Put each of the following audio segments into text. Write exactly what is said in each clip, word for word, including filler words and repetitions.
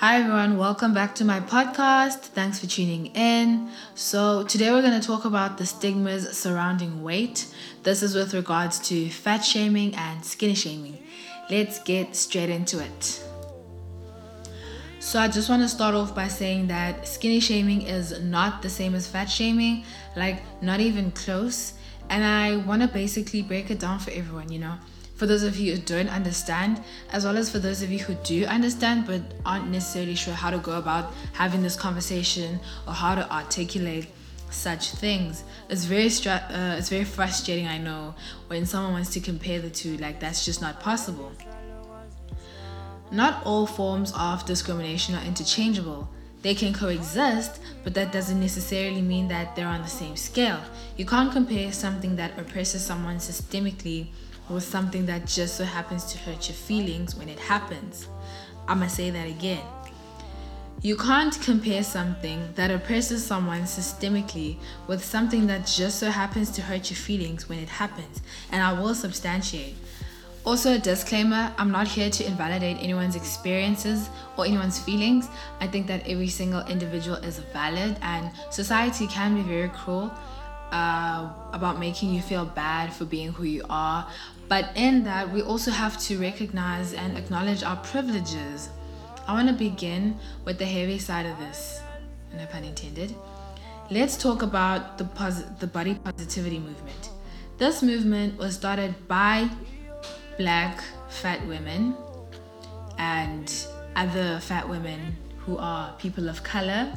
Hi everyone, welcome back to my podcast. Thanks for tuning in. So today we're going to talk about the stigmas surrounding weight. This is with regards to fat shaming and skinny shaming. Let's get straight into it. So I just want to start off by saying that skinny shaming is not the same as fat shaming, like not even close. And I want to basically break it down for everyone, you know. For those of you who don't understand, as well as for those of you who do understand but aren't necessarily sure how to go about having this conversation or how to articulate such things. It's very stra- uh, it's very frustrating, I know, when someone wants to compare the two, like that's just not possible. Not all forms of discrimination are interchangeable. They can coexist, but that doesn't necessarily mean that they're on the same scale. You can't compare something that oppresses someone systemically or something that just so happens to hurt your feelings when it happens. I'm gonna say that again. You can't compare something that oppresses someone systemically with something that just so happens to hurt your feelings when it happens, and I will substantiate. Also, a disclaimer, I'm not here to invalidate anyone's experiences or anyone's feelings. I think that every single individual is valid, and society can be very cruel uh about making you feel bad for being who you are, but in that we also have to recognize and acknowledge our privileges. I want to begin with the heavy side of this, no pun intended. Let's talk about the pos- the body positivity movement. This movement was started by black fat women and other fat women who are people of color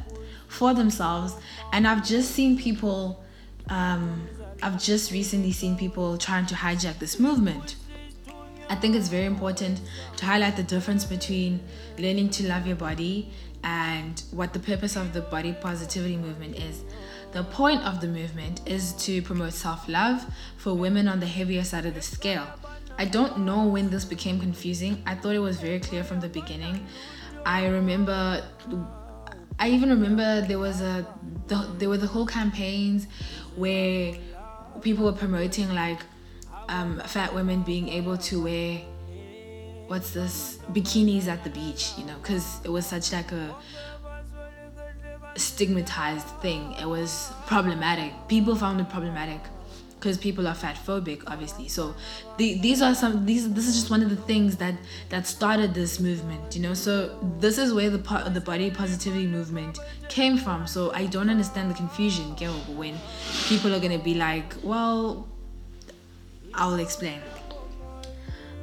for themselves, and I've just seen people Um, I've just recently seen people trying to hijack this movement. I think it's very important to highlight the difference between learning to love your body and what the purpose of the body positivity movement is. The point of the movement is to promote self-love for women on the heavier side of the scale. I don't know when this became confusing. I thought it was very clear from the beginning. I remember, I even remember there was a, the, there were the whole campaigns where people were promoting like um, fat women being able to wear what's this bikinis at the beach, you know, because it was such like a stigmatized thing. It was problematic. People found it problematic because people are fat phobic, obviously. So the, these are some these. This is just one of the things that that started this movement, you know. So this is where the po- the body positivity movement came from. So I don't understand the confusion, girl, when people are gonna be like, well, I'll explain.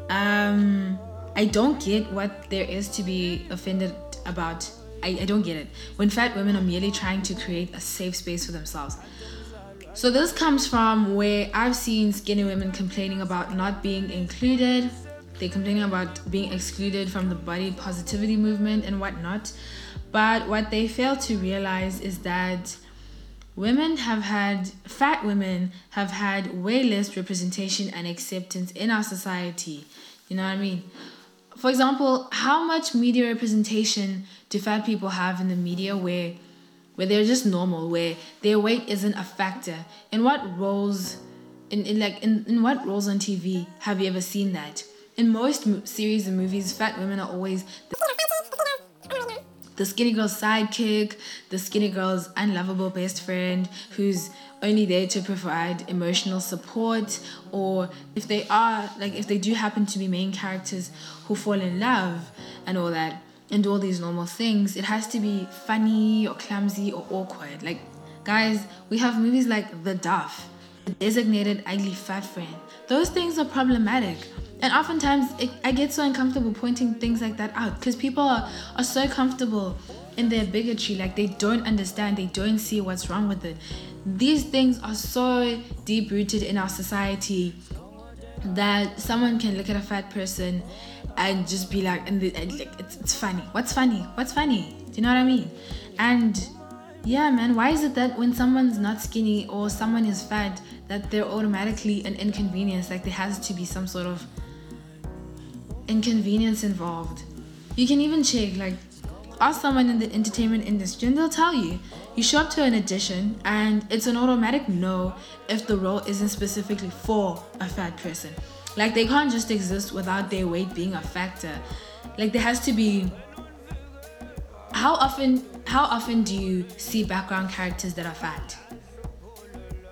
Um, I don't get what there is to be offended about. I, I don't get it. When fat women are merely trying to create a safe space for themselves. So this comes from where I've seen skinny women complaining about not being included. They're complaining about being excluded from the body positivity movement and whatnot. But what they fail to realize is that women have had, fat women have had way less representation and acceptance in our society. You know what I mean? For example, how much media representation do fat people have in the media where where they're just normal, where their weight isn't a factor? In what roles, in, in like in, in what roles on T V have you ever seen that? In most mo- series and movies, fat women are always the, the skinny girl's sidekick, the skinny girl's unlovable best friend who's only there to provide emotional support, or if they are, like if they do happen to be main characters who fall in love and all that, and all these normal things, it has to be funny or clumsy or awkward. Like, guys, we have movies like The Duff, The Designated Ugly Fat Friend. Those things are problematic. And oftentimes, it, I get so uncomfortable pointing things like that out because people are, are so comfortable in their bigotry. Like, they don't understand. They don't see what's wrong with it. These things are so deep-rooted in our society that someone can look at a fat person and just be like, and, the, and like, it's, it's funny. What's funny? What's funny? Do you know what I mean? And yeah, man, why is it that when someone's not skinny or someone is fat, that they're automatically an inconvenience? Like there has to be some sort of inconvenience involved. You can even check, like, ask someone in the entertainment industry and they'll tell you. You show up to an audition and it's an automatic no if the role isn't specifically for a fat person. Like they can't just exist without their weight being a factor. Like there has to be How often, how often do you see background characters that are fat?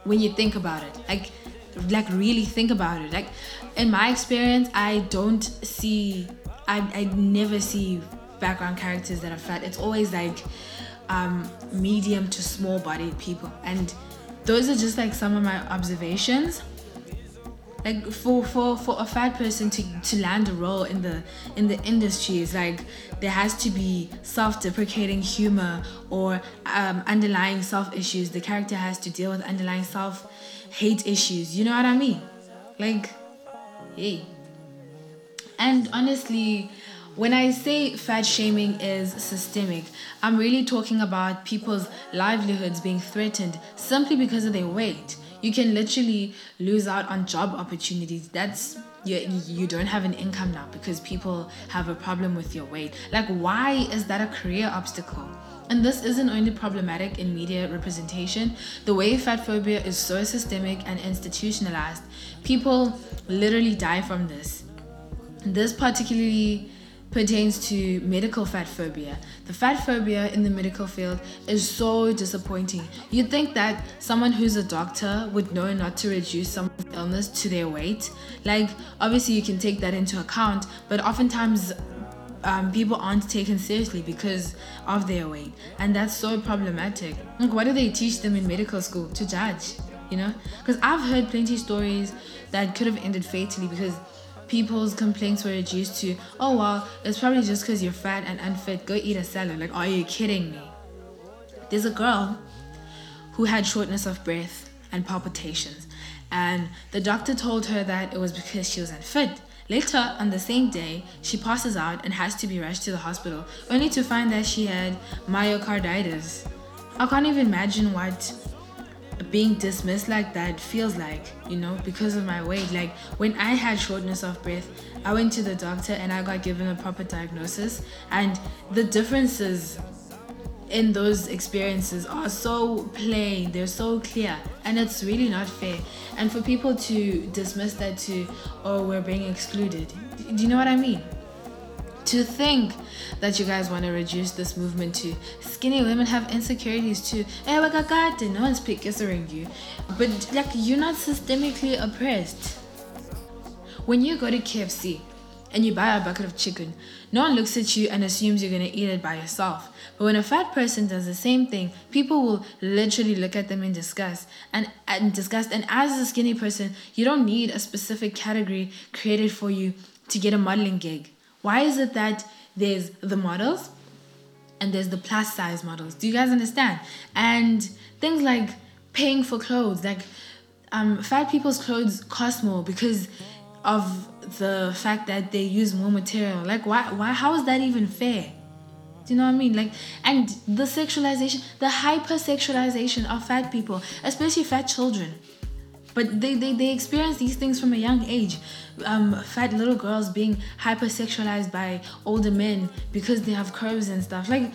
When you think about it, like, like really think about it. Like, in my experience, I don't see, I, I never see background characters that are fat. It's always like um, medium to small bodied people. And those are just like some of my observations. Like for, for, for a fat person to, to land a role in the in the industry, is like there has to be self-deprecating humor or um, underlying self-issues. The character has to deal with underlying self-hate issues. You know what I mean? Like, hey. And honestly, when I say fat shaming is systemic, I'm really talking about people's livelihoods being threatened simply because of their weight. You can literally lose out on job opportunities. That's, you, you don't have an income now because people have a problem with your weight. Like, why is that a career obstacle? And this isn't only problematic in media representation. The way fat phobia is so systemic and institutionalized, people literally die from this. This particularly pertains to medical fat phobia. The fat phobia in the medical field is so disappointing. You'd think that someone who's a doctor would know not to reduce someone's illness to their weight. Like, obviously you can take that into account, but oftentimes um, people aren't taken seriously because of their weight. And that's so problematic. Like, what do they teach them in medical school to judge, you know? Because I've heard plenty of stories that could have ended fatally because people's complaints were reduced to, oh well, it's probably just because you're fat and unfit, go eat a salad. Like, are you kidding me? There's a girl who had shortness of breath and palpitations, and the doctor told her that it was because she was unfit. Later on the same day, she passes out and has to be rushed to the hospital, only to find that she had myocarditis. I can't even imagine what being dismissed like that feels like, you know, because of my weight. Like, when I had shortness of breath, I went to the doctor and I got given a proper diagnosis, and the differences in those experiences are so plain, they're so clear, and it's really not fair. And for people to dismiss that to, oh, we're being excluded, do you know what I mean? To think that you guys want to reduce this movement to skinny women have insecurities too. Eh, like I got it, no one's picturing you. But like, you're not systemically oppressed. When you go to K F C and you buy a bucket of chicken, no one looks at you and assumes you're going to eat it by yourself. But when a fat person does the same thing, people will literally look at them in disgust and, and disgust. And as a skinny person, you don't need a specific category created for you to get a modeling gig. Why is it that there's the models and there's the plus size models? Do you guys understand? And things like paying for clothes, like um, fat people's clothes cost more because of the fact that they use more material. Like, why, why, how is that even fair? Do you know what I mean? Like, and the sexualization, the hypersexualization of fat people, especially fat children. But they, they, they experience these things from a young age. Um, fat little girls being hypersexualized by older men because they have curves and stuff. Like,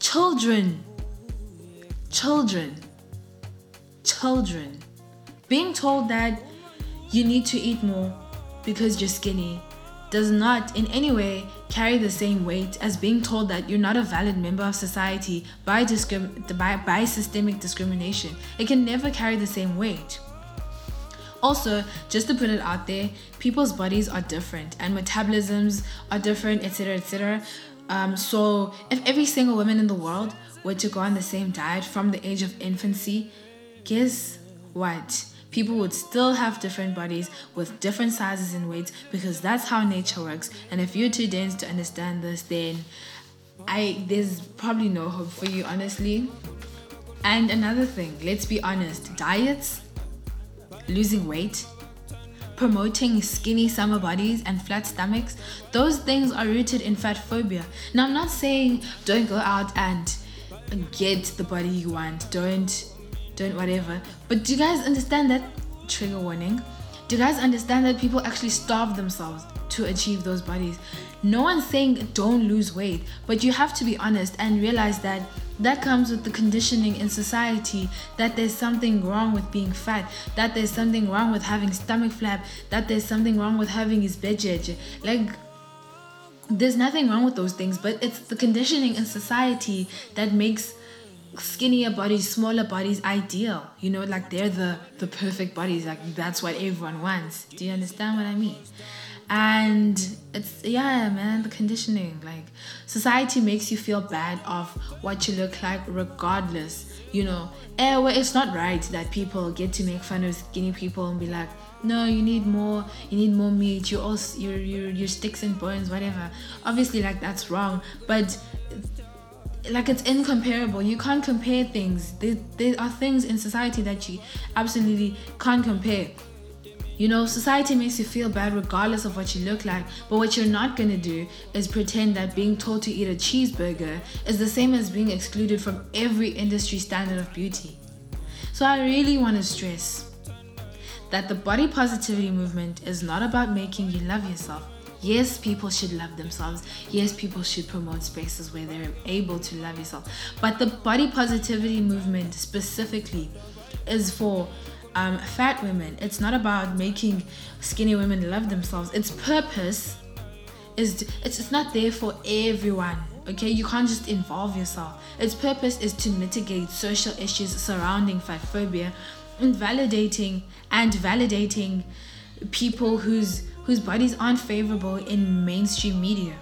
children, children, children. Being told that you need to eat more because you're skinny does not in any way carry the same weight as being told that you're not a valid member of society by, discrim- by, by systemic discrimination. It can never carry the same weight. Also, just to put it out there, people's bodies are different and metabolisms are different, etc, et cetera. Um, so if every single woman in the world were to go on the same diet from the age of infancy, guess what? People would still have different bodies with different sizes and weights, because that's how nature works. And if you're too dense to understand this, then I there's probably no hope for you, honestly. And another thing, let's be honest, diets, losing weight, promoting skinny summer bodies and flat stomachs, those things are rooted in fat phobia. Now, I'm not saying don't go out and get the body you want, don't don't whatever, but do you guys understand that, trigger warning, do you guys understand that people actually starve themselves to achieve those bodies? No one's saying don't lose weight, but you have to be honest and realize that that comes with the conditioning in society, that there's something wrong with being fat, that there's something wrong with having stomach flap, that there's something wrong with having his bedjej. Like, There's nothing wrong with those things, but it's the conditioning in society that makes skinnier bodies, smaller bodies ideal. You know, like they're the, the perfect bodies. Like that's what everyone wants. Do you understand what I mean? And it's, yeah, man, the conditioning. Like society makes you feel bad of what you look like regardless. You know, eh, well, it's not right that people get to make fun of skinny people and be like, no, you need more, you need more meat, you're all, you're, you're, you're sticks and bones, whatever. Obviously, like, that's wrong, but, like, it's incomparable. You can't compare things. There, there are things in society that you absolutely can't compare. You know, society makes you feel bad regardless of what you look like, but what you're not going to do is pretend that being told to eat a cheeseburger is the same as being excluded from every industry standard of beauty. So I really want to stress that the body positivity movement is not about making you love yourself. Yes, people should love themselves. Yes, people should promote spaces where they're able to love yourself. But the body positivity movement specifically is for Um, fat women. It's not about making skinny women love themselves. Its purpose is it's, it's not there for everyone. Okay, you can't just involve yourself. Its purpose is to mitigate social issues surrounding fat phobia and validating and validating people whose whose bodies aren't favorable in mainstream media.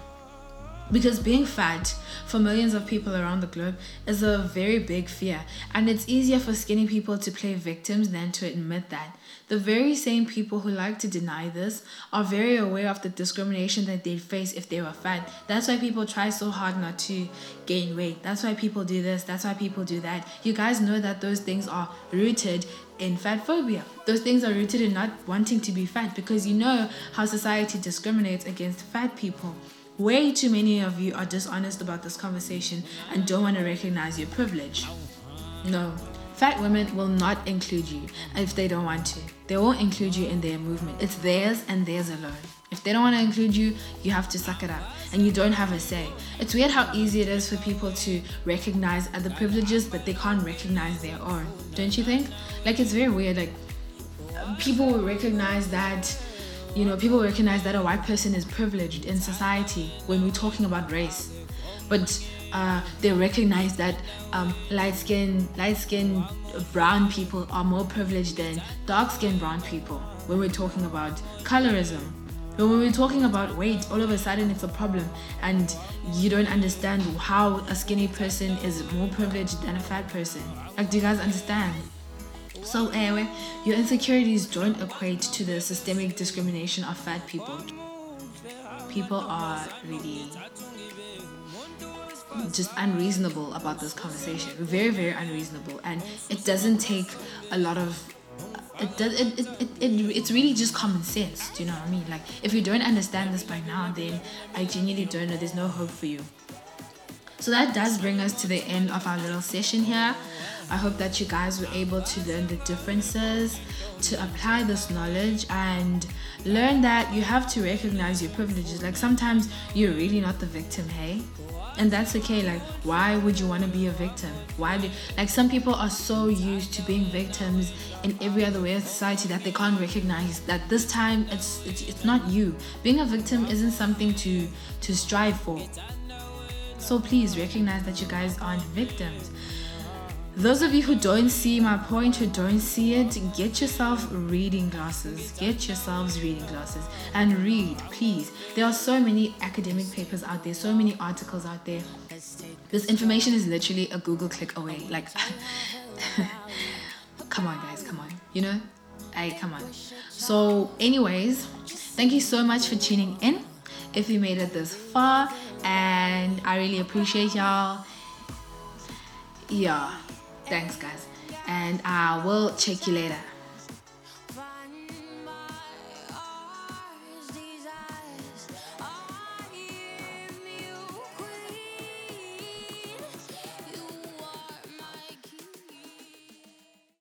Because being fat for millions of people around the globe is a very big fear, and it's easier for skinny people to play victims than to admit that. The very same people who like to deny this are very aware of the discrimination that they'd face if they were fat. That's why people try so hard not to gain weight. That's why people do this. That's why people do that. You guys know that those things are rooted in fat phobia. Those things are rooted in not wanting to be fat, because you know how society discriminates against fat people. Way too many of you are dishonest about this conversation and don't want to recognize your privilege. No, fat women will not include you if they don't want to. They won't include you in their movement. It's theirs and theirs alone. If they don't want to include you, you have to suck it up, and you don't have a say. It's weird how easy it is for people to recognize other privileges, but they can't recognize their own. Don't you think? Like, it's very weird. Like, people will recognize that You know, people recognize that a white person is privileged in society when we're talking about race, but uh, they recognize that um, light-skinned, light-skinned brown people are more privileged than dark-skinned brown people when we're talking about colorism. But when we're talking about weight, all of a sudden it's a problem, and you don't understand how a skinny person is more privileged than a fat person. Like, do you guys understand? So anyway, your insecurities don't equate to the systemic discrimination of fat people. People are really just unreasonable about this conversation. Very, very unreasonable. And it doesn't take a lot of... It does. It, it, it, it, it's really just common sense. Do you know what I mean? Like, if you don't understand this by now, then I genuinely don't know. There's no hope for you. So that does bring us to the end of our little session here. I hope that you guys were able to learn the differences, to apply this knowledge, and learn that you have to recognize your privileges. Like, sometimes you're really not the victim, hey? And that's okay. Like, why would you want to be a victim? Why do like some people are so used to being victims in every other way of society that they can't recognize that this time it's it's, it's not you. Being a victim isn't something to to strive for. So please recognize that you guys aren't victims. Those of you who don't see my point, who don't see it, get yourself reading glasses. Get yourselves reading glasses and read, please. There are so many academic papers out there, so many articles out there. This information is literally a Google click away. Like, come on, guys, come on. You know? Hey, come on. So, anyways, thank you so much for tuning in. If you made it this far, and I really appreciate y'all. Yeah. Thanks, guys, and I will check you later.